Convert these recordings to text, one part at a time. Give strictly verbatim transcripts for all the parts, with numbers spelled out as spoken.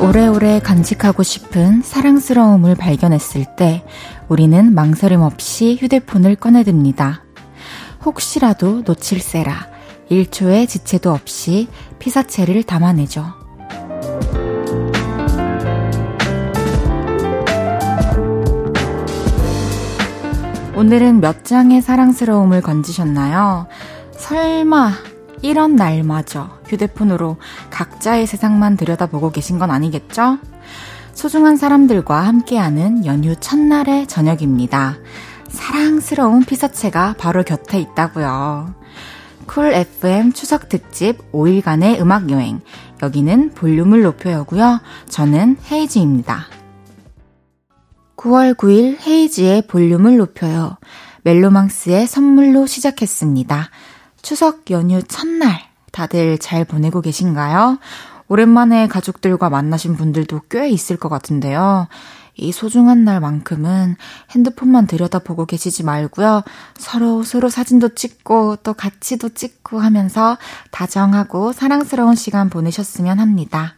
오래오래 간직하고 싶은 사랑스러움을 발견했을 때 우리는 망설임 없이 휴대폰을 꺼내듭니다. 혹시라도 놓칠세라 일 초의 지체도 없이 피사체를 담아내죠. 오늘은 몇 장의 사랑스러움을 건지셨나요? 설마 이런 날마저 휴대폰으로 각자의 세상만 들여다보고 계신 건 아니겠죠? 소중한 사람들과 함께하는 연휴 첫날의 저녁입니다. 사랑스러운 피사체가 바로 곁에 있다고요. 쿨 에프엠 추석 특집 오일간의 음악여행, 여기는 볼륨을 높여요고요. 저는 헤이즈입니다. 구월 구일 헤이즈의 볼륨을 높여요. 멜로망스의 선물로 시작했습니다. 추석 연휴 첫날 다들 잘 보내고 계신가요? 오랜만에 가족들과 만나신 분들도 꽤 있을 것 같은데요. 이 소중한 날만큼은 핸드폰만 들여다보고 계시지 말고요. 서로 서로 사진도 찍고 또 같이도 찍고 하면서 다정하고 사랑스러운 시간 보내셨으면 합니다.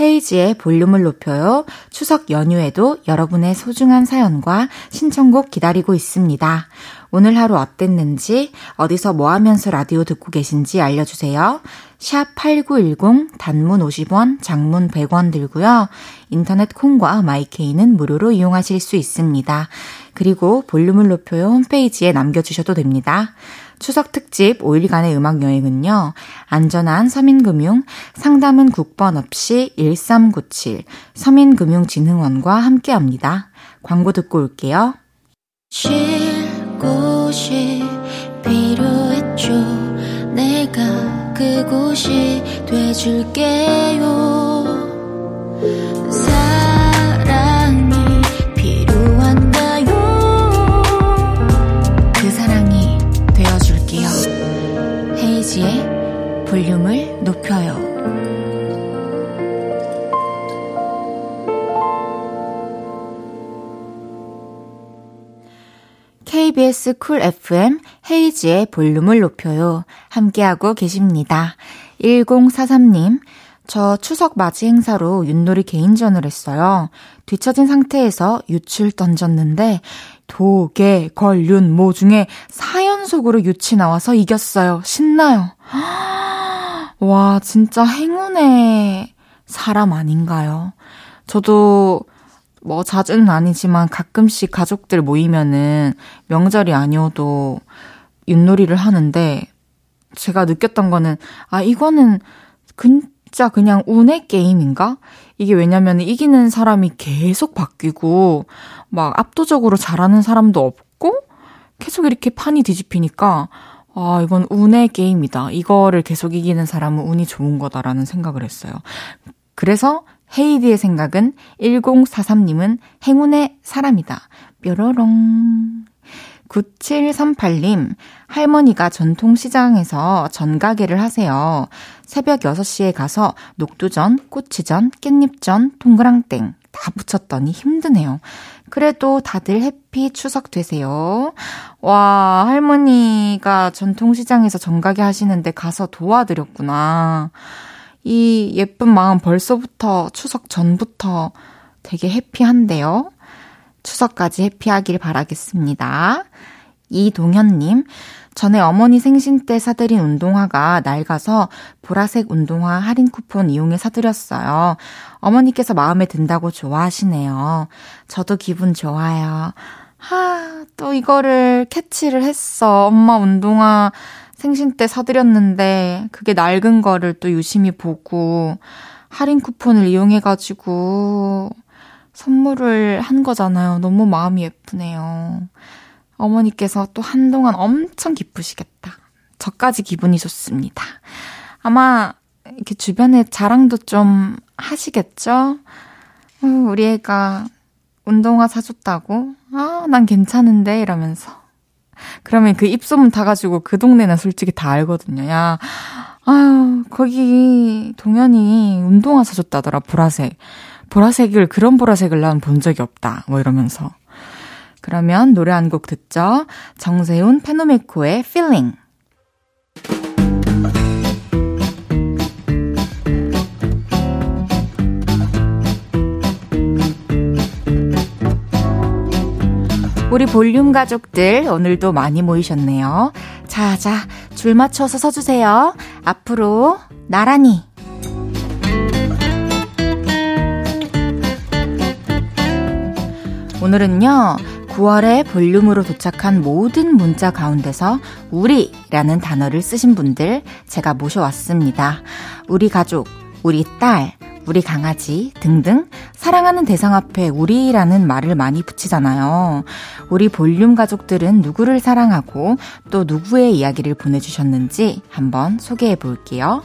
헤이지의 볼륨을 높여요. 추석 연휴에도 여러분의 소중한 사연과 신청곡 기다리고 있습니다. 오늘 하루 어땠는지, 어디서 뭐 하면서 라디오 듣고 계신지 알려주세요. 샵 팔구일공, 단문 오십 원, 장문 백 원 들고요. 인터넷 콩과 마이케이는 무료로 이용하실 수 있습니다. 그리고 볼륨을 높여요 홈페이지에 남겨주셔도 됩니다. 추석 특집 오일간의 음악여행은요. 안전한 서민금융, 상담은 국번 없이 일삼구칠, 서민금융진흥원과 함께합니다. 광고 듣고 올게요. 쉴 곳이 필요했죠. 내가 그곳이 돼줄게요. 사랑이 필요한 헤이지의 볼륨을 높여요. 케이비에스 쿨 에프엠 헤이지의 볼륨을 높여요. 함께하고 계십니다. 일공사삼 님, 저 추석 맞이 행사로 윷놀이 개인전을 했어요. 뒤처진 상태에서 윷을 던졌는데 도, 개, 걸, 윤, 모 중에 사 연속으로 윷이 나와서 이겼어요. 신나요. 와, 진짜 행운의 사람 아닌가요? 저도 뭐 자주는 아니지만 가끔씩 가족들 모이면은 명절이 아니어도 윷놀이를 하는데 제가 느꼈던 거는 아, 이거는 진짜 그냥 운의 게임인가? 이게 왜냐면 이기는 사람이 계속 바뀌고 막 압도적으로 잘하는 사람도 없고 계속 이렇게 판이 뒤집히니까 아, 이건 운의 게임이다. 이거를 계속 이기는 사람은 운이 좋은 거다라는 생각을 했어요. 그래서 헤이디의 생각은 일공사삼 님은 행운의 사람이다. 뾰로롱. 구칠삼팔 님, 할머니가 전통시장에서 전가게를 하세요. 새벽 여섯 시에 가서 녹두전, 꼬치전, 깻잎전, 동그랑땡 다 붙였더니 힘드네요. 그래도 다들 해피 추석 되세요. 와, 할머니가 전통시장에서 전가게 하시는데 가서 도와드렸구나. 이 예쁜 마음 벌써부터 추석 전부터 되게 해피한데요. 추석까지 해피하길 바라겠습니다. 이동현님, 전에 어머니 생신 때 사드린 운동화가 낡아서 보라색 운동화 할인 쿠폰 이용해 사드렸어요. 어머니께서 마음에 든다고 좋아하시네요. 저도 기분 좋아요. 하, 또 이거를 캐치를 했어. 엄마 운동화 생신 때 사드렸는데 그게 낡은 거를 또 유심히 보고 할인 쿠폰을 이용해가지고 선물을 한 거잖아요. 너무 마음이 예쁘네요. 어머니께서 또 한동안 엄청 기쁘시겠다. 저까지 기분이 좋습니다. 아마 이렇게 주변에 자랑도 좀 하시겠죠? 우리 애가 운동화 사줬다고? 아, 난 괜찮은데? 이러면서. 그러면 그 입소문 타가지고 그 동네는 솔직히 다 알거든요. 야, 아유, 거기 동현이 운동화 사줬다더라, 보라색. 보라색을, 그런 보라색을 난 본 적이 없다. 뭐 이러면서. 그러면 노래 한 곡 듣죠. 정세훈 페노메코의 Feeling. 우리 볼륨 가족들 오늘도 많이 모이셨네요. 자자 줄 맞춰서 서주세요. 앞으로 나란히. 오늘은요, 구월에 볼륨으로 도착한 모든 문자 가운데서 우리라는 단어를 쓰신 분들 제가 모셔왔습니다. 우리 가족, 우리 딸, 우리 강아지 등등 사랑하는 대상 앞에 우리라는 말을 많이 붙이잖아요. 우리 볼륨 가족들은 누구를 사랑하고 또 누구의 이야기를 보내주셨는지 한번 소개해 볼게요.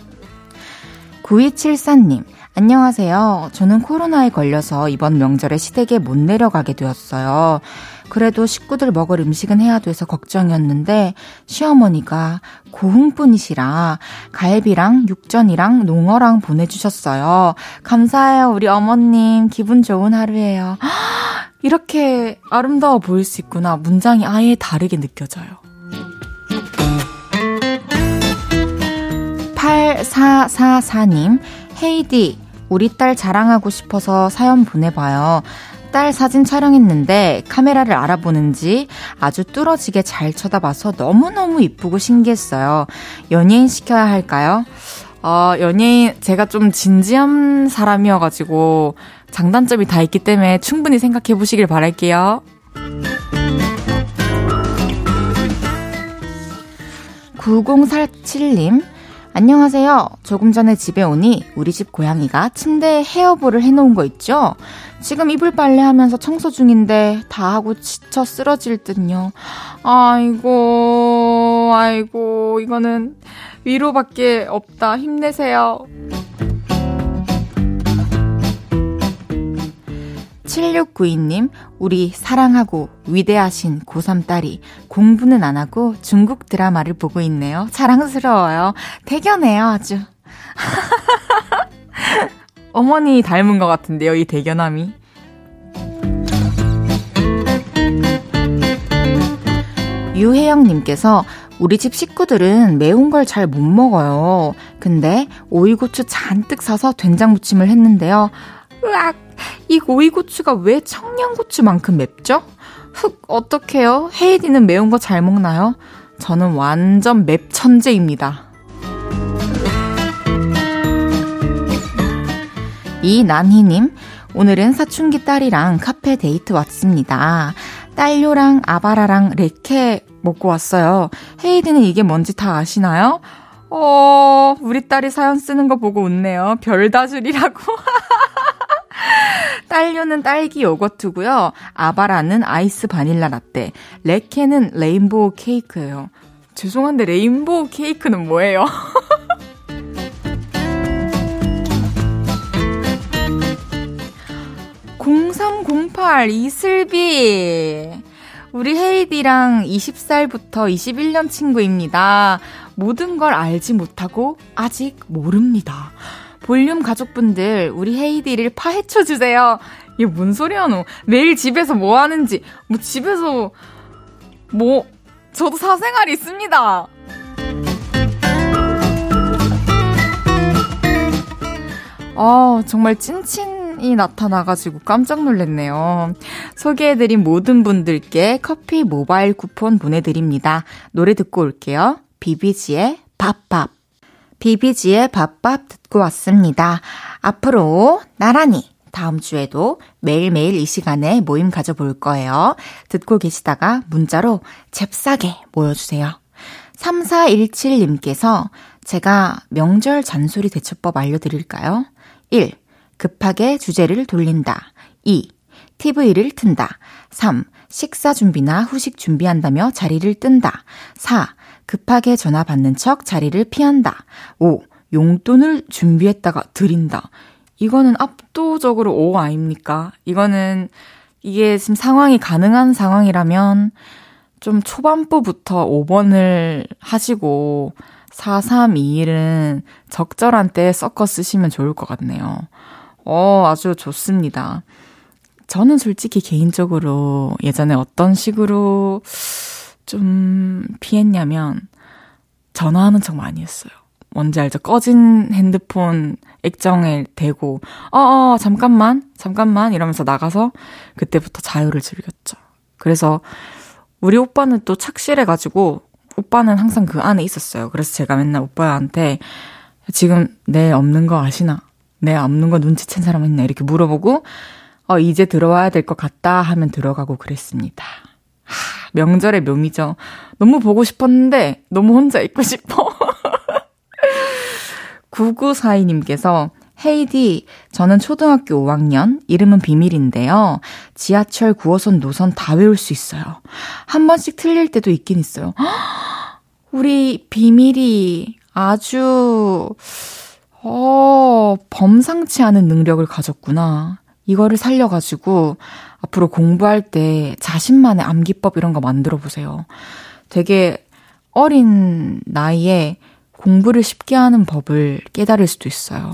구이칠사 님, 안녕하세요. 저는 코로나에 걸려서 이번 명절에 시댁에 못 내려가게 되었어요. 그래도 식구들 먹을 음식은 해야 돼서 걱정이었는데 시어머니가 고흥분이시라 갈비랑 육전이랑 농어랑 보내주셨어요. 감사해요, 우리 어머님. 기분 좋은 하루예요. 이렇게 아름다워 보일 수 있구나. 문장이 아예 다르게 느껴져요. 팔사사사 님, 헤이디, 우리 딸 자랑하고 싶어서 사연 보내봐요. 딸 사진 촬영했는데 카메라를 알아보는지 아주 뚫어지게 잘 쳐다봐서 너무너무 이쁘고 신기했어요. 연예인 시켜야 할까요? 어, 연예인, 제가 좀 진지한 사람이어가지고 장단점이 다 있기 때문에 충분히 생각해보시길 바랄게요. 구공사칠 님, 안녕하세요. 조금 전에 집에 오니 우리 집 고양이가 침대에 헤어볼을 해놓은 거 있죠? 지금 이불 빨래하면서 청소 중인데 다 하고 지쳐 쓰러질 듯요. 아이고, 아이고, 이거는 위로밖에 없다. 힘내세요. 칠육구이 님, 우리 사랑하고 위대하신 고삼 딸이 공부는 안 하고 중국 드라마를 보고 있네요. 자랑스러워요. 대견해요, 아주. 어머니 닮은 것 같은데요, 이 대견함이. 유혜영님께서 우리 집 식구들은 매운 걸 잘 못 먹어요. 근데 오이고추 잔뜩 사서 된장무침을 했는데요. 으악! 이 오이고추가 왜 청양고추만큼 맵죠? 흑, 어떡해요? 헤이디는 매운 거 잘 먹나요? 저는 완전 맵천재입니다. 이난희님, 오늘은 사춘기 딸이랑 카페 데이트 왔습니다. 딸료랑 아바라랑 레케 먹고 왔어요. 헤이디는 이게 뭔지 다 아시나요? 어, 우리 딸이 사연 쓰는 거 보고 웃네요. 별다줄이라고. 딸료는 딸기 요거트고요. 아바라는 아이스 바닐라 라떼, 레케는 레인보우 케이크예요. 죄송한데 레인보우 케이크는 뭐예요? 공삼공팔 이슬비, 우리 헤이디랑 스무 살부터 이십일 년 친구입니다. 모든 걸 알지 못하고 아직 모릅니다. 볼륨 가족분들, 우리 헤이디를 파헤쳐주세요. 이게 뭔 소리야, 너. 매일 집에서 뭐 하는지, 뭐 집에서, 뭐, 저도 사생활이 있습니다. 아, 정말 찐친이 나타나가지고 깜짝 놀랐네요. 소개해드린 모든 분들께 커피 모바일 쿠폰 보내드립니다. 노래 듣고 올게요. 비비지의 밥밥. 비비지의 밥밥 듣고 왔습니다. 앞으로 나란히 다음 주에도 매일매일 이 시간에 모임 가져볼 거예요. 듣고 계시다가 문자로 잽싸게 모여주세요. 삼사일칠 님께서 제가 명절 잔소리 대처법 알려드릴까요? 일. 급하게 주제를 돌린다. 이. 티비를 튼다. 삼. 식사 준비나 후식 준비한다며 자리를 뜬다. 사. 급하게 전화 받는 척 자리를 피한다. 오. 용돈을 준비했다가 드린다. 이거는 압도적으로 오 아닙니까? 이거는 이게 지금 상황이 가능한 상황이라면 좀 초반부부터 오 번을 하시고 사, 삼, 이, 일은 적절한 때에 섞어 쓰시면 좋을 것 같네요. 어, 아주 좋습니다. 저는 솔직히 개인적으로 예전에 어떤 식으로 좀 피했냐면 전화하는 척 많이 했어요. 뭔지 알죠? 꺼진 핸드폰 액정에 대고 어어 잠깐만 잠깐만 이러면서 나가서 그때부터 자유를 즐겼죠. 그래서 우리 오빠는 또 착실해가지고 오빠는 항상 그 안에 있었어요. 그래서 제가 맨날 오빠한테 지금 내 없는 거 아시나? 내 없는 거 눈치챈 사람 있나? 이렇게 물어보고 어 이제 들어와야 될 것 같다 하면 들어가고 그랬습니다. 하, 명절의 묘미죠. 너무 보고 싶었는데 너무 혼자 있고 싶어. 구구사이 님께서 헤이디, 저는 초등학교 오 학년, 이름은 비밀인데요. 지하철 구호선 노선 다 외울 수 있어요. 한 번씩 틀릴 때도 있긴 있어요. 허, 우리 비밀이 아주 어, 범상치 않은 능력을 가졌구나. 이거를 살려가지고 앞으로 공부할 때 자신만의 암기법 이런 거 만들어 보세요. 되게 어린 나이에 공부를 쉽게 하는 법을 깨달을 수도 있어요.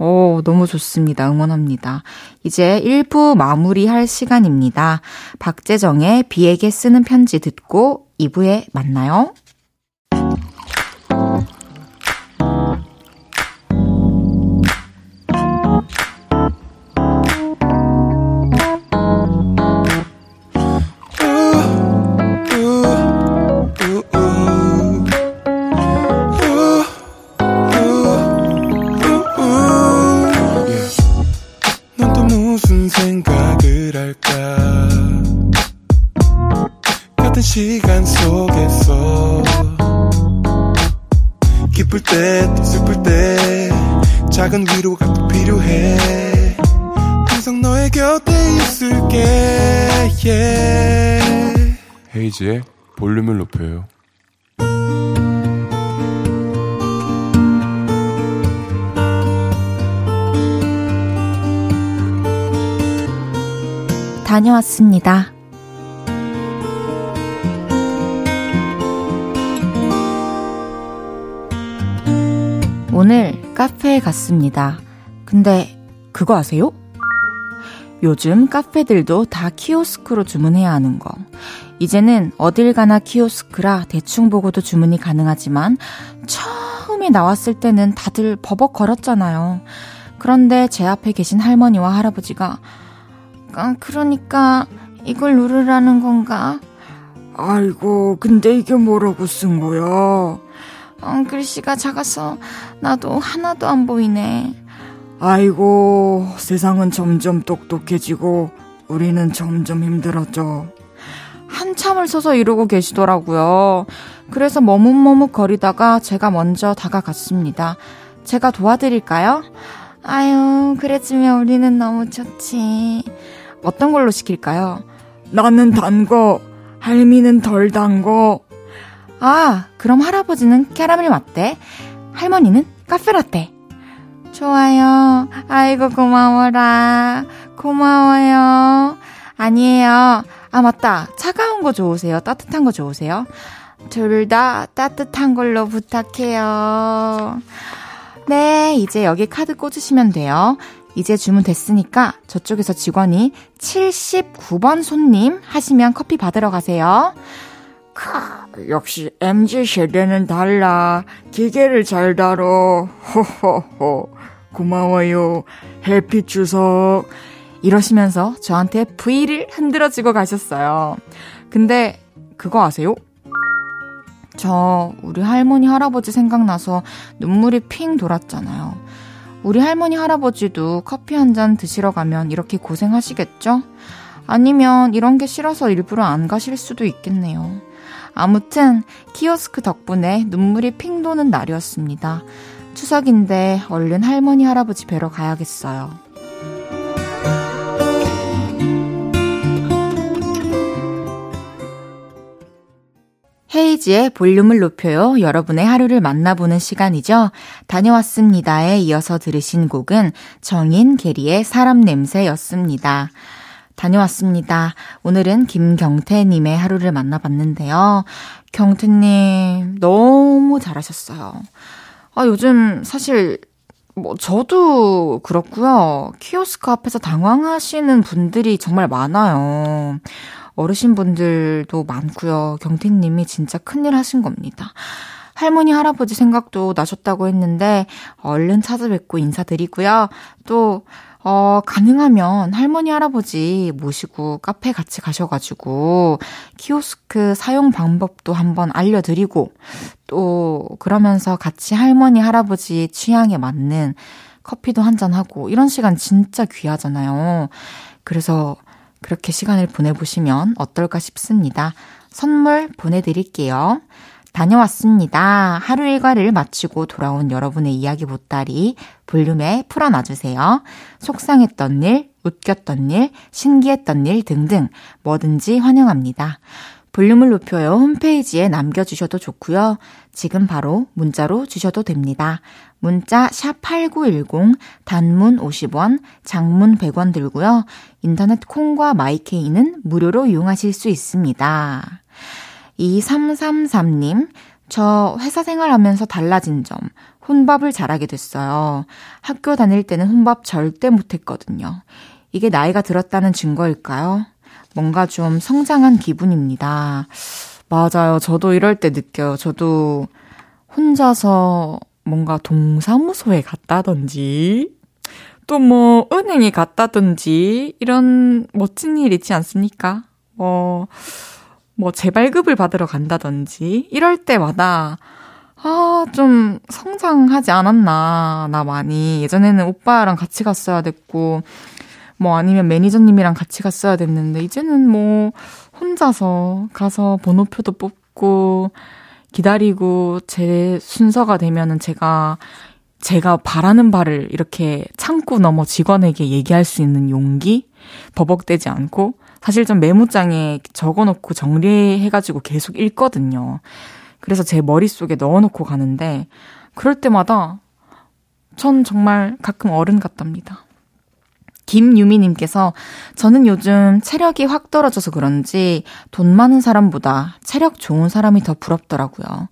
오, 너무 좋습니다. 응원합니다. 이제 일 부 마무리할 시간입니다. 박재정의 비에게 쓰는 편지 듣고 이 부에 만나요. 헤이즈의 볼륨을 높여요. 다녀왔습니다. 오늘 카페에 갔습니다. 근데 그거 아세요? 요즘 카페들도 다 키오스크로 주문해야 하는 거. 이제는 어딜 가나 키오스크라 대충 보고도 주문이 가능하지만 처음에 나왔을 때는 다들 버벅 걸었잖아요. 그런데 제 앞에 계신 할머니와 할아버지가 아, 그러니까 이걸 누르라는 건가? 아이고 근데 이게 뭐라고 쓴 거야? 아, 글씨가 작아서 나도 하나도 안 보이네. 아이고 세상은 점점 똑똑해지고 우리는 점점 힘들었죠. 한참을 서서 이러고 계시더라고요. 그래서 머뭇머뭇 거리다가 제가 먼저 다가갔습니다. 제가 도와드릴까요? 아유, 그랬으면 우리는 너무 좋지. 어떤 걸로 시킬까요? 나는 단 거, 할미는 덜 단 거. 아, 그럼 할아버지는 캐러멜 라떼, 할머니는 카페라떼. 좋아요. 아이고, 고마워라. 고마워요. 아니에요. 아 맞다. 차가운 거 좋으세요? 따뜻한 거 좋으세요? 둘 다 따뜻한 걸로 부탁해요. 네, 이제 여기 카드 꽂으시면 돼요. 이제 주문 됐으니까 저쪽에서 직원이 칠십구 번 손님 하시면 커피 받으러 가세요. 크, 역시 엠지 세대는 달라. 기계를 잘 다뤄. 호호호. 고마워요. 해피 추석. 이러시면서 저한테 V를 흔들어주고 가셨어요. 근데 그거 아세요? 저 우리 할머니 할아버지 생각나서 눈물이 핑 돌았잖아요. 우리 할머니 할아버지도 커피 한 잔 드시러 가면 이렇게 고생하시겠죠? 아니면 이런 게 싫어서 일부러 안 가실 수도 있겠네요. 아무튼 키오스크 덕분에 눈물이 핑 도는 날이었습니다. 추석인데 얼른 할머니 할아버지 뵈러 가야겠어요. 헤이지의 볼륨을 높여요. 여러분의 하루를 만나보는 시간이죠. 다녀왔습니다에 이어서 들으신 곡은 정인 게리의 사람 냄새였습니다. 다녀왔습니다. 오늘은 김경태님의 하루를 만나봤는데요. 경태님 너무 잘하셨어요. 아, 요즘 사실 뭐 저도 그렇고요. 키오스크 앞에서 당황하시는 분들이 정말 많아요. 어르신분들도 많고요. 경태님이 진짜 큰일 하신 겁니다. 할머니, 할아버지 생각도 나셨다고 했는데 얼른 찾아뵙고 인사드리고요. 또 어, 가능하면 할머니, 할아버지 모시고 카페 같이 가셔가지고 키오스크 사용 방법도 한번 알려드리고 또 그러면서 같이 할머니, 할아버지 취향에 맞는 커피도 한잔하고 이런 시간 진짜 귀하잖아요. 그래서 그렇게 시간을 보내보시면 어떨까 싶습니다. 선물 보내드릴게요. 다녀왔습니다. 하루 일과를 마치고 돌아온 여러분의 이야기 보따리 볼륨에 풀어놔주세요. 속상했던 일, 웃겼던 일, 신기했던 일 등등 뭐든지 환영합니다. 볼륨을 높여요 홈페이지에 남겨주셔도 좋고요. 지금 바로 문자로 주셔도 됩니다. 문자 샵 팔구일공 단문 오십 원, 장문 백 원 들고요. 인터넷 콩과 마이케이는 무료로 이용하실 수 있습니다. 이삼삼삼 님, 저 회사 생활하면서 달라진 점, 혼밥을 잘하게 됐어요. 학교 다닐 때는 혼밥 절대 못했거든요. 이게 나이가 들었다는 증거일까요? 뭔가 좀 성장한 기분입니다. 맞아요. 저도 이럴 때 느껴요. 저도 혼자서 뭔가 동사무소에 갔다든지 또 뭐 은행에 갔다든지 이런 멋진 일 있지 않습니까? 뭐... 뭐 재발급을 받으러 간다든지 이럴 때마다 아, 좀 성장하지 않았나 나 많이 예전에는 오빠랑 같이 갔어야 됐고 뭐 아니면 매니저님이랑 같이 갔어야 됐는데 이제는 뭐 혼자서 가서 번호표도 뽑고 기다리고 제 순서가 되면은 제가 제가 바라는 바를 이렇게 창구 넘어 직원에게 얘기할 수 있는 용기 버벅대지 않고 사실 전 메모장에 적어놓고 정리해가지고 계속 읽거든요. 그래서 제 머릿속에 넣어놓고 가는데 그럴 때마다 전 정말 가끔 어른 같답니다. 김유미님께서 저는 요즘 체력이 확 떨어져서 그런지 돈 많은 사람보다 체력 좋은 사람이 더 부럽더라고요.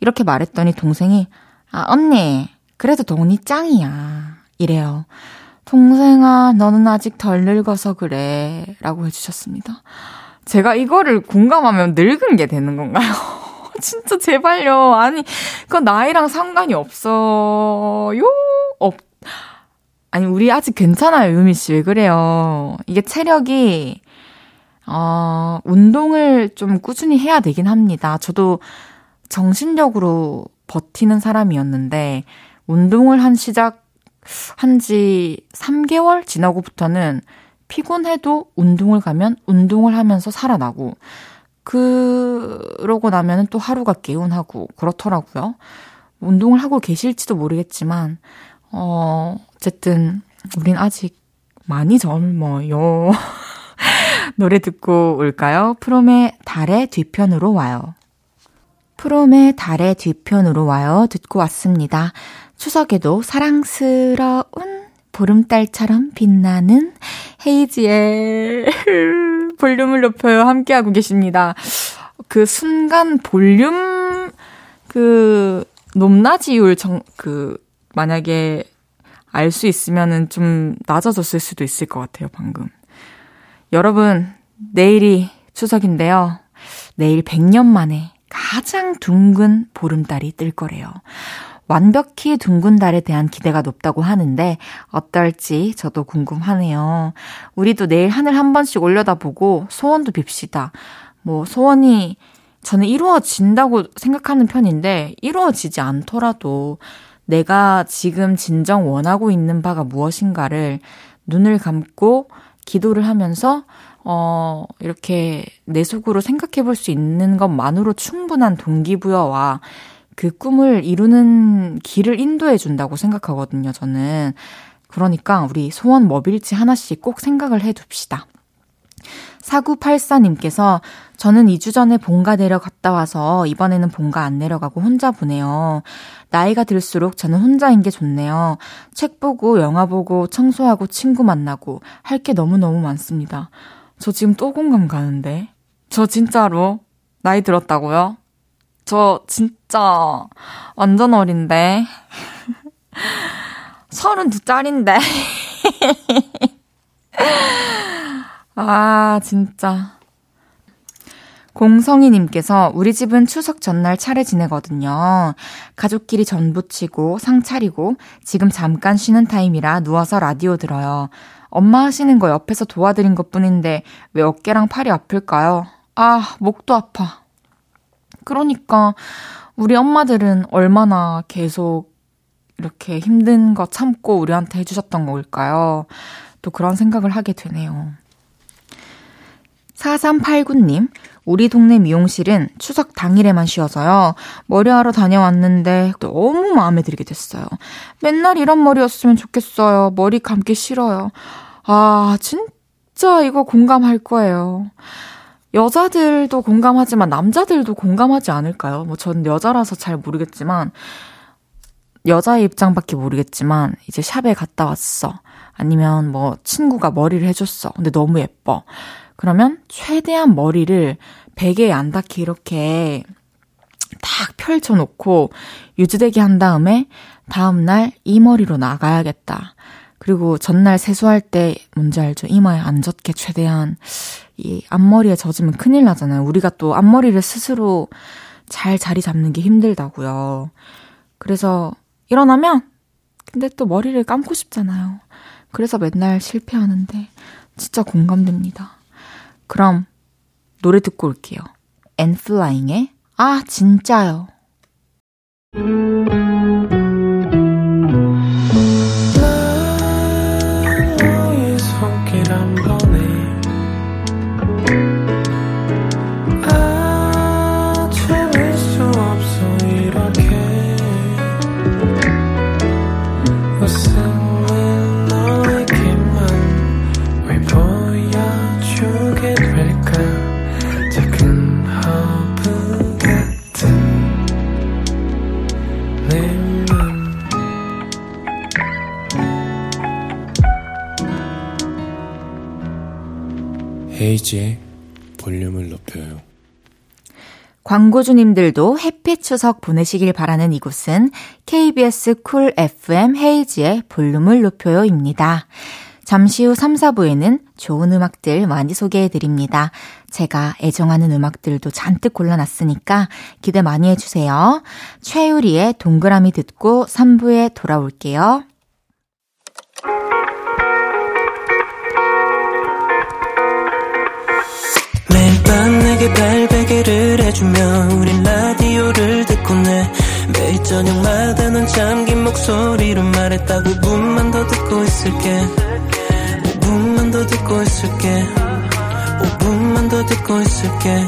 이렇게 말했더니 동생이 아 언니 그래도 돈이 짱이야 이래요. 동생아 너는 아직 덜 늙어서 그래 라고 해주셨습니다. 제가 이거를 공감하면 늙은 게 되는 건가요? 진짜 제발요. 아니 그건 나이랑 상관이 없어요. 없. 아니 우리 아직 괜찮아요. 유미 씨 왜 그래요? 이게 체력이 어, 운동을 좀 꾸준히 해야 되긴 합니다. 저도 정신력으로 버티는 사람이었는데 운동을 한 시작 한지 삼 개월 지나고부터는 피곤해도 운동을 가면 운동을 하면서 살아나고 그러고 나면 또 하루가 개운하고 그렇더라고요. 운동을 하고 계실지도 모르겠지만 어, 어쨌든 우린 아직 많이 젊어요. 노래 듣고 올까요? 프롬의 달의 뒤편으로 와요. 프롬의 달의 뒤편으로 와요. 듣고 왔습니다. 추석에도 사랑스러운 보름달처럼 빛나는 헤이지의 볼륨을 높여요. 함께하고 계십니다. 그 순간 볼륨 그 높낮이율 정, 그 만약에 알 수 있으면은 좀 낮아졌을 수도 있을 것 같아요. 방금. 여러분 내일이 추석인데요. 내일 백 년 만에 가장 둥근 보름달이 뜰 거래요. 완벽히 둥근 달에 대한 기대가 높다고 하는데 어떨지 저도 궁금하네요. 우리도 내일 하늘 한 번씩 올려다보고 소원도 빕시다. 뭐 소원이 저는 이루어진다고 생각하는 편인데 이루어지지 않더라도 내가 지금 진정 원하고 있는 바가 무엇인가를 눈을 감고 기도를 하면서 어, 이렇게 내 속으로 생각해볼 수 있는 것만으로 충분한 동기부여와 그 꿈을 이루는 길을 인도해준다고 생각하거든요, 저는. 그러니까 우리 소원 뭐빌지 하나씩 꼭 생각을 해둡시다. 사구팔사 님께서 저는 이 주 전에 본가 내려갔다 와서 이번에는 본가 안 내려가고 혼자 보네요. 나이가 들수록 저는 혼자인 게 좋네요. 책 보고 영화 보고 청소하고 친구 만나고 할 게 너무너무 많습니다. 저 지금 또 공감 가는데. 저 진짜로 나이 들었다고요? 저 진짜 완전 어린데 서른두 살인데 아 진짜 공성희님께서 우리 집은 추석 전날 차례 지내거든요. 가족끼리 전부 치고 상 차리고 지금 잠깐 쉬는 타임이라 누워서 라디오 들어요. 엄마 하시는 거 옆에서 도와드린 것뿐인데 왜 어깨랑 팔이 아플까요? 아, 목도 아파. 그러니까 우리 엄마들은 얼마나 계속 이렇게 힘든 거 참고 우리한테 해주셨던 걸까요? 또 그런 생각을 하게 되네요. 사삼팔구 님, 우리 동네 미용실은 추석 당일에만 쉬어서요. 머리하러 다녀왔는데 너무 마음에 들게 됐어요. 맨날 이런 머리였으면 좋겠어요. 머리 감기 싫어요. 아, 진짜 이거 공감할 거예요. 여자들도 공감하지만 남자들도 공감하지 않을까요? 뭐 전 여자라서 잘 모르겠지만, 여자의 입장밖에 모르겠지만 이제 샵에 갔다 왔어. 아니면 뭐 친구가 머리를 해줬어. 근데 너무 예뻐. 그러면 최대한 머리를 베개에 안 닿게 이렇게 딱 펼쳐놓고 유지되게 한 다음에 다음날 이 머리로 나가야겠다. 그리고 전날 세수할 때 뭔지 알죠? 이마에 안 젖게 최대한. 이 앞머리에 젖으면 큰일 나잖아요. 우리가 또 앞머리를 스스로 잘 자리 잡는 게 힘들다고요. 그래서 일어나면 근데 또 머리를 감고 싶잖아요. 그래서 맨날 실패하는데 진짜 공감됩니다. 그럼 노래 듣고 올게요. 엔플라잉의 아 진짜요. 헤이지의 볼륨을 높여요. 광고주님들도 해피 추석 보내시길 바라는 이곳은 케이비에스 쿨 에프엠 헤이지의 볼륨을 높여요입니다. 잠시 후 삼, 사 부에는 좋은 음악들 많이 소개해드립니다. 제가 애정하는 음악들도 잔뜩 골라놨으니까 기대 많이 해주세요. 최유리의 동그라미 듣고 삼 부에 돌아올게요. 내게 발베개를 해주며 우린 라디오를 듣고 내 매일 저녁마다 넌 잠긴 목소리로 말했다. 오 분만 더 듣고 있을게. 오 분만 더 듣고 있을게. 오 분만 더 듣고 있을게.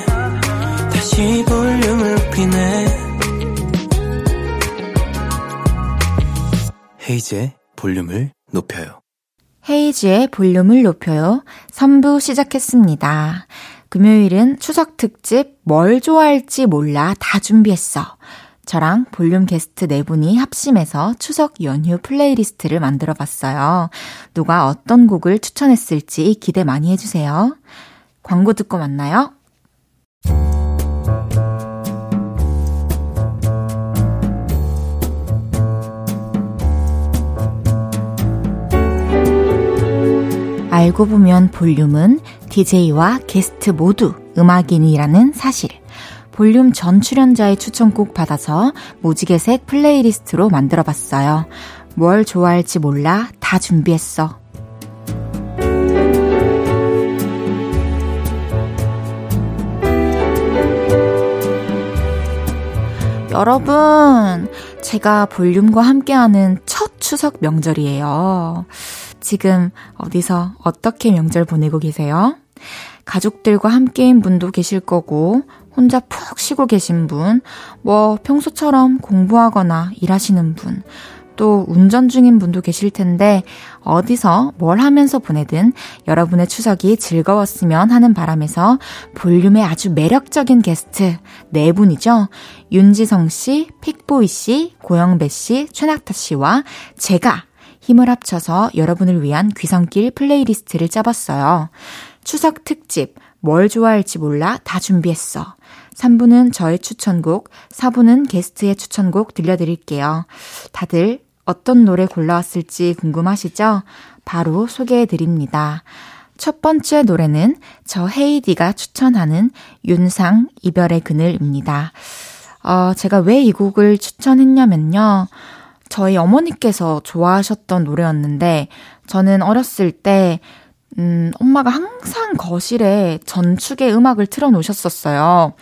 다시 볼륨을 높이네. 헤이즈의 볼륨을 높여요. 헤이즈의 볼륨을 높여요. 삼 부 시작했습니다. 금요일은 추석 특집 뭘 좋아할지 몰라 다 준비했어. 저랑 볼륨 게스트 네 분이 합심해서 추석 연휴 플레이리스트를 만들어봤어요. 누가 어떤 곡을 추천했을지 기대 많이 해주세요. 광고 듣고 만나요. 알고 보면 볼륨은 디제이와 게스트 모두 음악인이라는 사실. 볼륨 전 출연자의 추천곡 받아서 무지개색 플레이리스트로 만들어봤어요. 뭘 좋아할지 몰라 다 준비했어. 여러분, 제가 볼륨과 함께하는 첫 추석 명절이에요. 지금 어디서 어떻게 명절 보내고 계세요? 가족들과 함께인 분도 계실 거고 혼자 푹 쉬고 계신 분, 뭐 평소처럼 공부하거나 일하시는 분, 또 운전 중인 분도 계실 텐데 어디서 뭘 하면서 보내든 여러분의 추석이 즐거웠으면 하는 바람에서 볼륨의 아주 매력적인 게스트 네 분이죠. 윤지성 씨, 픽보이 씨, 고영배 씨, 최낙타 씨와 제가 힘을 합쳐서 여러분을 위한 귀성길 플레이리스트를 짜봤어요. 추석 특집, 뭘 좋아할지 몰라 다 준비했어. 삼 부는 저의 추천곡, 사 부는 게스트의 추천곡 들려드릴게요. 다들 어떤 노래 골라왔을지 궁금하시죠? 바로 소개해드립니다. 첫 번째 노래는 저 헤이디가 추천하는 윤상 이별의 그늘입니다. 어, 제가 왜 이 곡을 추천했냐면요. 저희 어머니께서 좋아하셨던 노래였는데 저는 어렸을 때 음, 엄마가 항상 거실에 전축의 음악을 틀어놓으셨었어요.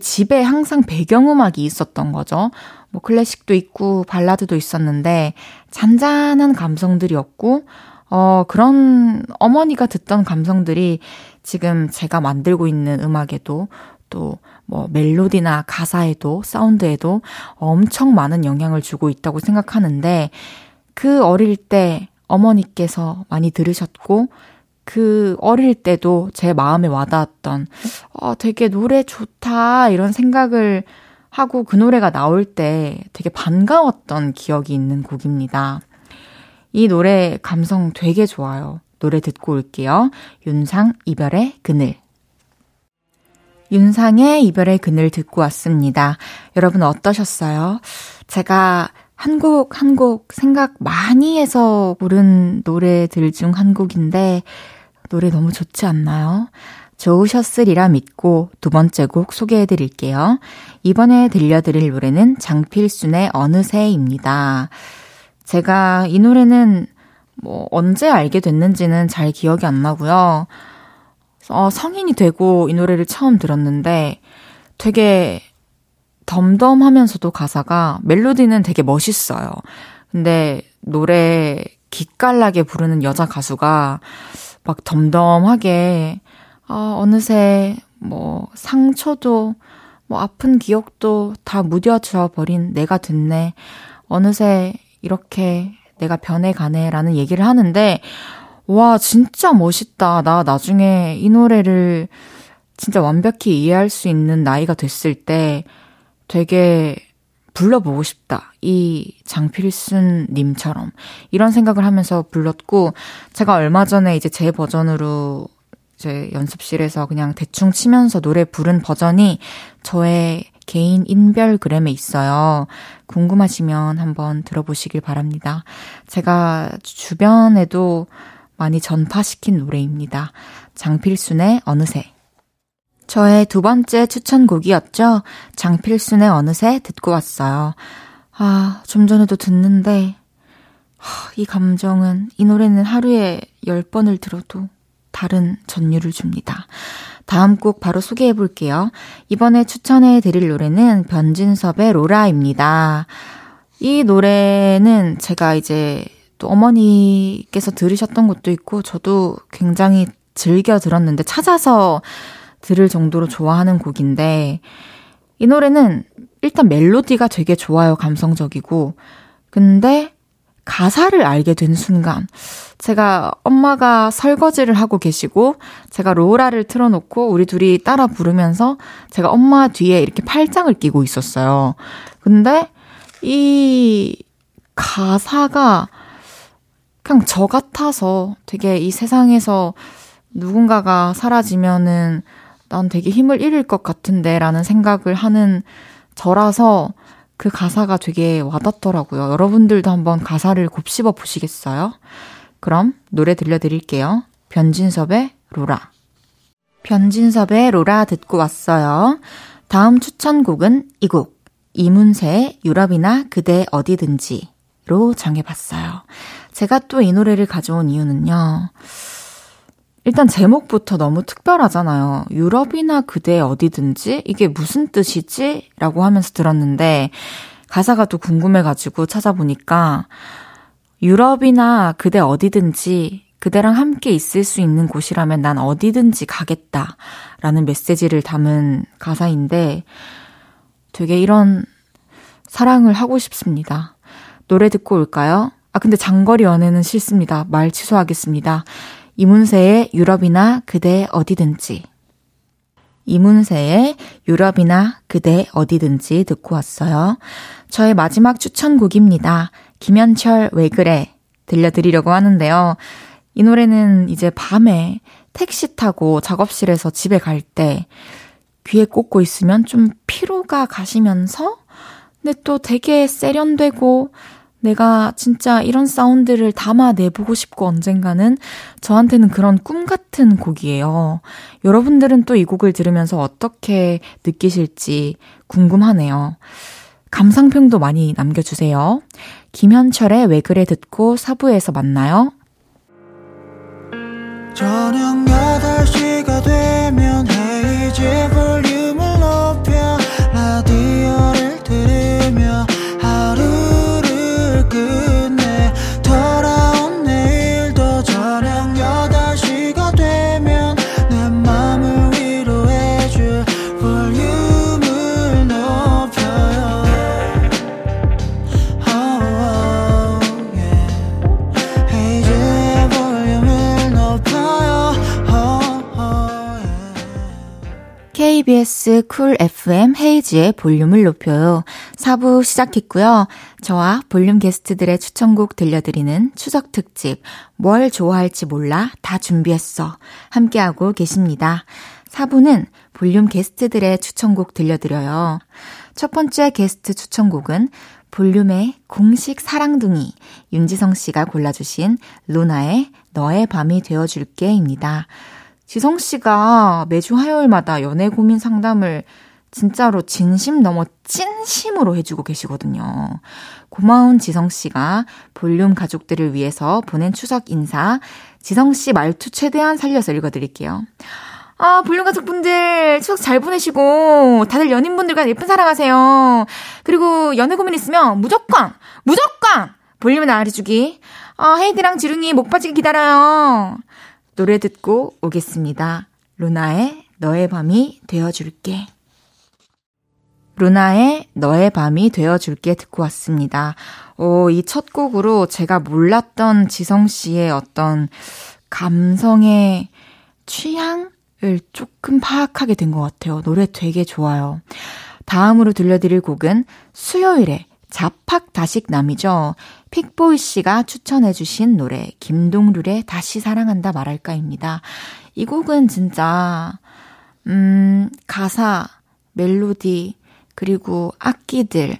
집에 항상 배경음악이 있었던 거죠. 뭐 클래식도 있고 발라드도 있었는데 잔잔한 감성들이었고 어, 그런 어머니가 듣던 감성들이 지금 제가 만들고 있는 음악에도 또 뭐 멜로디나 가사에도 사운드에도 엄청 많은 영향을 주고 있다고 생각하는데 그 어릴 때 어머니께서 많이 들으셨고 그 어릴 때도 제 마음에 와닿았던 어, 되게 노래 좋다 이런 생각을 하고 그 노래가 나올 때 되게 반가웠던 기억이 있는 곡입니다. 이 노래 감성 되게 좋아요. 노래 듣고 올게요. 윤상 이별의 그늘. 윤상의 이별의 그늘 듣고 왔습니다. 여러분 어떠셨어요? 제가 한 곡 한 곡 생각 많이 해서 고른 노래들 중 한 곡인데 노래 너무 좋지 않나요? 좋으셨으리라 믿고 두 번째 곡 소개해드릴게요. 이번에 들려드릴 노래는 장필순의 어느새입니다. 제가 이 노래는 뭐 언제 알게 됐는지는 잘 기억이 안 나고요. 어, 성인이 되고 이 노래를 처음 들었는데 되게 덤덤하면서도 가사가 멜로디는 되게 멋있어요. 근데 노래 기깔나게 부르는 여자 가수가 막 덤덤하게 어, 어느새 뭐 상처도 뭐 아픈 기억도 다 무뎌져 버린 내가 됐네. 어느새 이렇게 내가 변해가네라는 얘기를 하는데 와 진짜 멋있다. 나 나중에 이 노래를 진짜 완벽히 이해할 수 있는 나이가 됐을 때 되게 불러보고 싶다. 이 장필순 님처럼 이런 생각을 하면서 불렀고 제가 얼마 전에 이제 제 버전으로 이제 연습실에서 그냥 대충 치면서 노래 부른 버전이 저의 개인 인별그램에 있어요. 궁금하시면 한번 들어보시길 바랍니다. 제가 주변에도 많이 전파시킨 노래입니다. 장필순의 어느새. 저의 두 번째 추천곡이었죠. 장필순의 어느새 듣고 왔어요. 아, 좀 전에도 듣는데 하, 이 감정은 이 노래는 하루에 열 번을 들어도 다른 전율을 줍니다. 다음 곡 바로 소개해볼게요. 이번에 추천해드릴 노래는 변진섭의 로라입니다. 이 노래는 제가 이제 또 어머니께서 들으셨던 것도 있고 저도 굉장히 즐겨 들었는데 찾아서 들을 정도로 좋아하는 곡인데 이 노래는 일단 멜로디가 되게 좋아요. 감성적이고 근데 가사를 알게 된 순간 제가 엄마가 설거지를 하고 계시고 제가 로라를 틀어놓고 우리 둘이 따라 부르면서 제가 엄마 뒤에 이렇게 팔짱을 끼고 있었어요. 근데 이 가사가 그냥 저 같아서 되게 이 세상에서 누군가가 사라지면은 난 되게 힘을 잃을 것 같은데 라는 생각을 하는 저라서 그 가사가 되게 와닿더라고요. 여러분들도 한번 가사를 곱씹어 보시겠어요? 그럼 노래 들려드릴게요. 변진섭의 로라. 변진섭의 로라 듣고 왔어요. 다음 추천곡은 이 곡. 이문세의 유럽이나 그대 어디든지로 정해봤어요. 제가 또 이 노래를 가져온 이유는요. 일단 제목부터 너무 특별하잖아요. 유럽이나 그대 어디든지 이게 무슨 뜻이지? 라고 하면서 들었는데 가사가 또 궁금해가지고 찾아보니까 유럽이나 그대 어디든지 그대랑 함께 있을 수 있는 곳이라면 난 어디든지 가겠다 라는 메시지를 담은 가사인데 되게 이런 사랑을 하고 싶습니다. 노래 듣고 올까요? 아 근데 장거리 연애는 싫습니다. 말 취소하겠습니다. 이문세의 유럽이나 그대 어디든지. 이문세의 유럽이나 그대 어디든지 듣고 왔어요. 저의 마지막 추천곡입니다. 김현철 왜 그래 들려드리려고 하는데요. 이 노래는 이제 밤에 택시 타고 작업실에서 집에 갈 때 귀에 꽂고 있으면 좀 피로가 가시면서 근데 또 되게 세련되고 내가 진짜 이런 사운드를 담아내보고 싶고 언젠가는 저한테는 그런 꿈 같은 곡이에요. 여러분들은 또 이 곡을 들으면서 어떻게 느끼실지 궁금하네요. 감상평도 많이 남겨주세요. 김현철의 왜 그래 듣고 사부에서 만나요. 저녁 여덟 시가 되면 헤이즈 볼륨을 높여 라디오를 들으며 하루를 끝내 돌아온 내일도 저녁 여덟 시가 되면 내 맘을 위로해줄 볼륨을 높여요. oh, oh, yeah. 헤이즈의 볼륨을 높여요. oh, oh, yeah. 케이비에스 쿨 에프엠 헤이즈의 볼륨을 높여요. 사 부 시작했고요. 저와 볼륨 게스트들의 추천곡 들려드리는 추석 특집 뭘 좋아할지 몰라 다 준비했어 함께하고 계십니다. 사 부는 볼륨 게스트들의 추천곡 들려드려요. 첫 번째 게스트 추천곡은 볼륨의 공식 사랑둥이 윤지성 씨가 골라주신 루나의 너의 밤이 되어줄게입니다. 지성 씨가 매주 화요일마다 연애 고민 상담을 진짜로 진심 넘어 찐심으로 해주고 계시거든요. 고마운 지성씨가 볼륨 가족들을 위해서 보낸 추석 인사, 지성씨 말투 최대한 살려서 읽어드릴게요. 아, 볼륨 가족분들 추석 잘 보내시고 다들 연인분들과 예쁜 사랑하세요. 그리고 연애 고민 있으면 무조건 무조건 볼륨을 나아주기. 아, 헤이드랑 지lun이 목 빠지게 기다려요. 노래 듣고 오겠습니다. 루나의 너의 밤이 되어줄게. 루나의 너의 밤이 되어줄게 듣고 왔습니다. 오, 이 첫 곡으로 제가 몰랐던 지성 씨의 어떤 감성의 취향을 조금 파악하게 된 것 같아요. 노래 되게 좋아요. 다음으로 들려드릴 곡은 수요일에 자팍다식남이죠. 픽보이 씨가 추천해주신 노래 김동률의 다시 사랑한다 말할까입니다. 이 곡은 진짜 음, 가사, 멜로디 그리고 악기들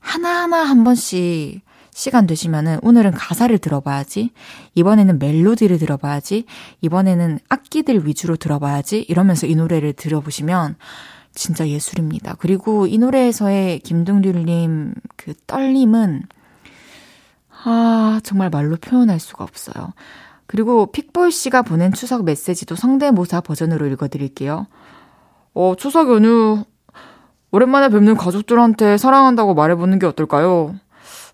하나하나 한 번씩 시간 되시면은 오늘은 가사를 들어봐야지, 이번에는 멜로디를 들어봐야지, 이번에는 악기들 위주로 들어봐야지 이러면서 이 노래를 들어보시면 진짜 예술입니다. 그리고 이 노래에서의 김동률님 그 떨림은 아 정말 말로 표현할 수가 없어요. 그리고 픽보이 씨가 보낸 추석 메시지도 성대모사 버전으로 읽어드릴게요. 어, 추석 연휴 오랜만에 뵙는 가족들한테 사랑한다고 말해보는 게 어떨까요?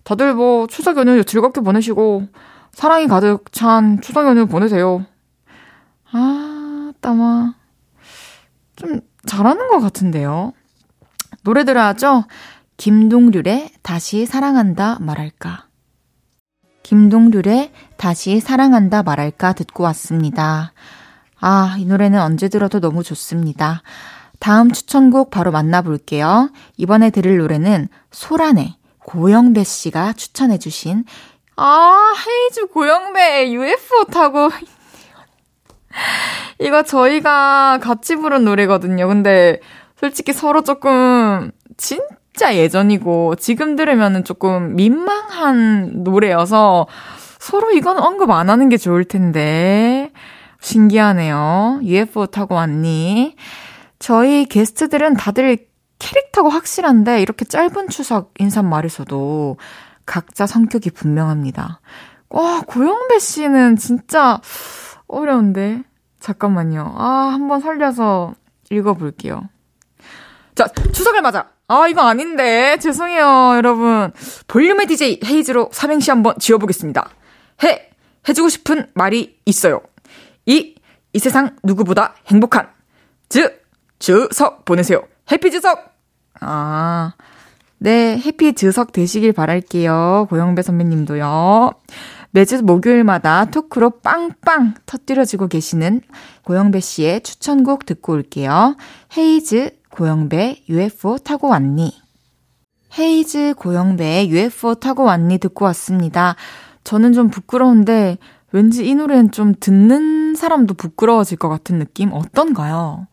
다들 뭐 추석 연휴 즐겁게 보내시고 사랑이 가득 찬 추석 연휴 보내세요. 아, 따마. 좀 잘하는 것 같은데요. 노래 들어야죠? 김동률의 다시 사랑한다 말할까. 김동률의 다시 사랑한다 말할까 듣고 왔습니다. 아, 이 노래는 언제 들어도 너무 좋습니다. 다음 추천곡 바로 만나볼게요. 이번에 들을 노래는 소란의 고영배 씨가 추천해주신 아 헤이즈 고영배 유에프오 타고 이거 저희가 같이 부른 노래거든요. 근데 솔직히 서로 조금 진짜 예전이고 지금 들으면 조금 민망한 노래여서 서로 이건 언급 안 하는 게 좋을 텐데 신기하네요. 유에프오 타고 왔니? 저희 게스트들은 다들 캐릭터가 확실한데 이렇게 짧은 추석 인사말에서도 각자 성격이 분명합니다. 와, 고영배 씨는 진짜 어려운데. 잠깐만요. 아, 한번 살려서 읽어볼게요. 자, 추석을 맞아. 아, 이거 아닌데. 죄송해요, 여러분. 볼륨의 디제이 헤이즈로 삼행시 한번 지어보겠습니다. 해, 해주고 싶은 말이 있어요. 이, 이 세상 누구보다 행복한. 즈, 주석 보내세요. 해피 주석! 아, 네, 해피 주석 되시길 바랄게요. 고영배 선배님도요. 매주 목요일마다 토크로 빵빵 터뜨려지고 계시는 고영배 씨의 추천곡 듣고 올게요. 헤이즈, 고영배, 유에프오 타고 왔니? 헤이즈, 고영배, 유에프오 타고 왔니? 듣고 왔습니다. 저는 좀 부끄러운데 왠지 이 노래는 좀 듣는 사람도 부끄러워질 것 같은 느낌? 어떤가요?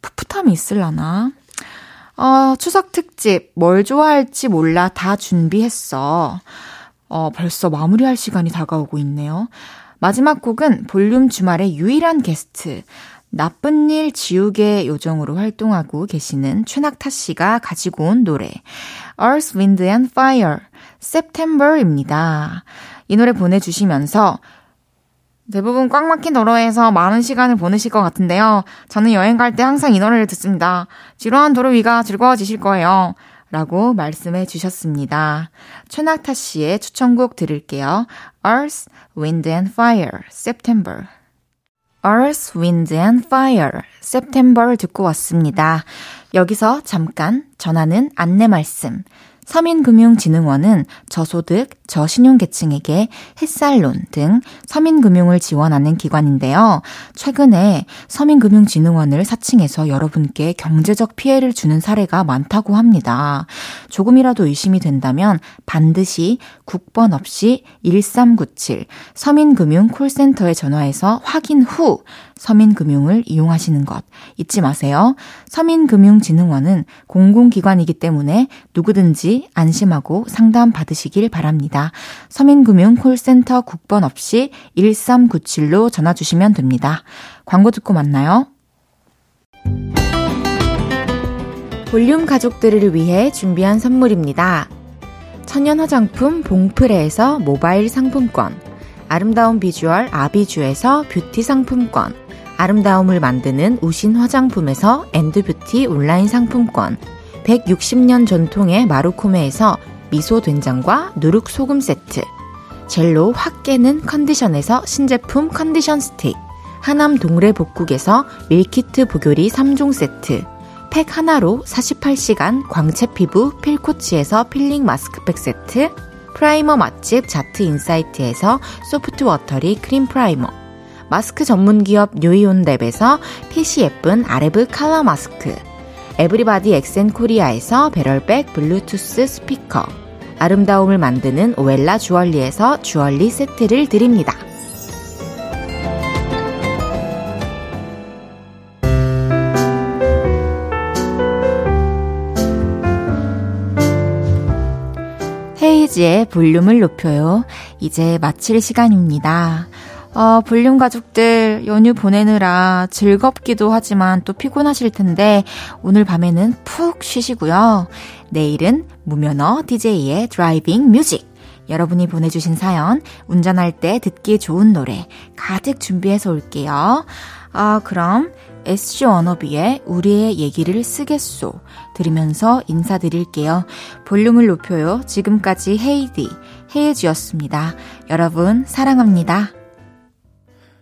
풋풋함이 있으려나? 어, 추석 특집 뭘 좋아할지 몰라 다 준비했어. 어, 벌써 마무리할 시간이 다가오고 있네요. 마지막 곡은 볼륨 주말의 유일한 게스트, 나쁜 일 지우개 요정으로 활동하고 계시는 최낙타 씨가 가지고 온 노래 Earth, Wind and Fire, September입니다. 이 노래 보내주시면서 대부분 꽉 막힌 도로에서 많은 시간을 보내실 것 같은데요. 저는 여행 갈 때 항상 이 노래를 듣습니다. 지루한 도로 위가 즐거워지실 거예요. 라고 말씀해 주셨습니다. 최낙타 씨의 추천곡 들을게요. Earth, Wind and Fire, September. Earth, Wind and Fire, September 듣고 왔습니다. 여기서 잠깐 전하는 안내 말씀. 서민금융진흥원은 저소득, 저신용계층에게 햇살론 등 서민금융을 지원하는 기관인데요. 최근에 서민금융진흥원을 사칭해서 여러분께 경제적 피해를 주는 사례가 많다고 합니다. 조금이라도 의심이 된다면 반드시 국번 없이 일삼구칠 서민금융 콜센터에 전화해서 확인 후 서민금융을 이용하시는 것 잊지 마세요. 서민금융진흥원은 공공기관이기 때문에 누구든지 안심하고 상담 받으시길 바랍니다. 서민금융 콜센터 국번 없이 일삼구칠로 전화 주시면 됩니다. 광고 듣고 만나요. 볼륨 가족들을 위해 준비한 선물입니다. 천연 화장품 봉프레에서 모바일 상품권, 아름다운 비주얼 아비주에서 뷰티 상품권, 아름다움을 만드는 우신 화장품에서 엔드뷰티 온라인 상품권, 백육십 년 전통의 마루코메에서 미소된장과 누룩소금 세트, 젤로 확 깨는 컨디션에서 신제품 컨디션 스틱, 하남 동래 복국에서 밀키트 보교리 삼 종 세트, 팩 하나로 사십팔 시간 광채피부 필코치에서 필링 마스크팩 세트, 프라이머 맛집 자트인사이트에서 소프트 워터리 크림 프라이머, 마스크 전문기업 뉴이온랩에서 핏이 예쁜 아레브 칼라 마스크, 에브리바디 엑센코리아에서 배럴백 블루투스 스피커, 아름다움을 만드는 오엘라 주얼리에서 주얼리 세트를 드립니다. 헤이즈의 볼륨을 높여요. 이제 마칠 시간입니다. 어, 볼륨 가족들 연휴 보내느라 즐겁기도 하지만 또 피곤하실 텐데 오늘 밤에는 푹 쉬시고요. 내일은 무면허 디제이의 드라이빙 뮤직. 여러분이 보내주신 사연, 운전할 때 듣기 좋은 노래 가득 준비해서 올게요. 아, 그럼 에스씨 워너비의 우리의 얘기를 쓰겠소 들으면서 인사드릴게요. 볼륨을 높여요. 지금까지 헤이디, 헤이즈였습니다. 여러분 사랑합니다.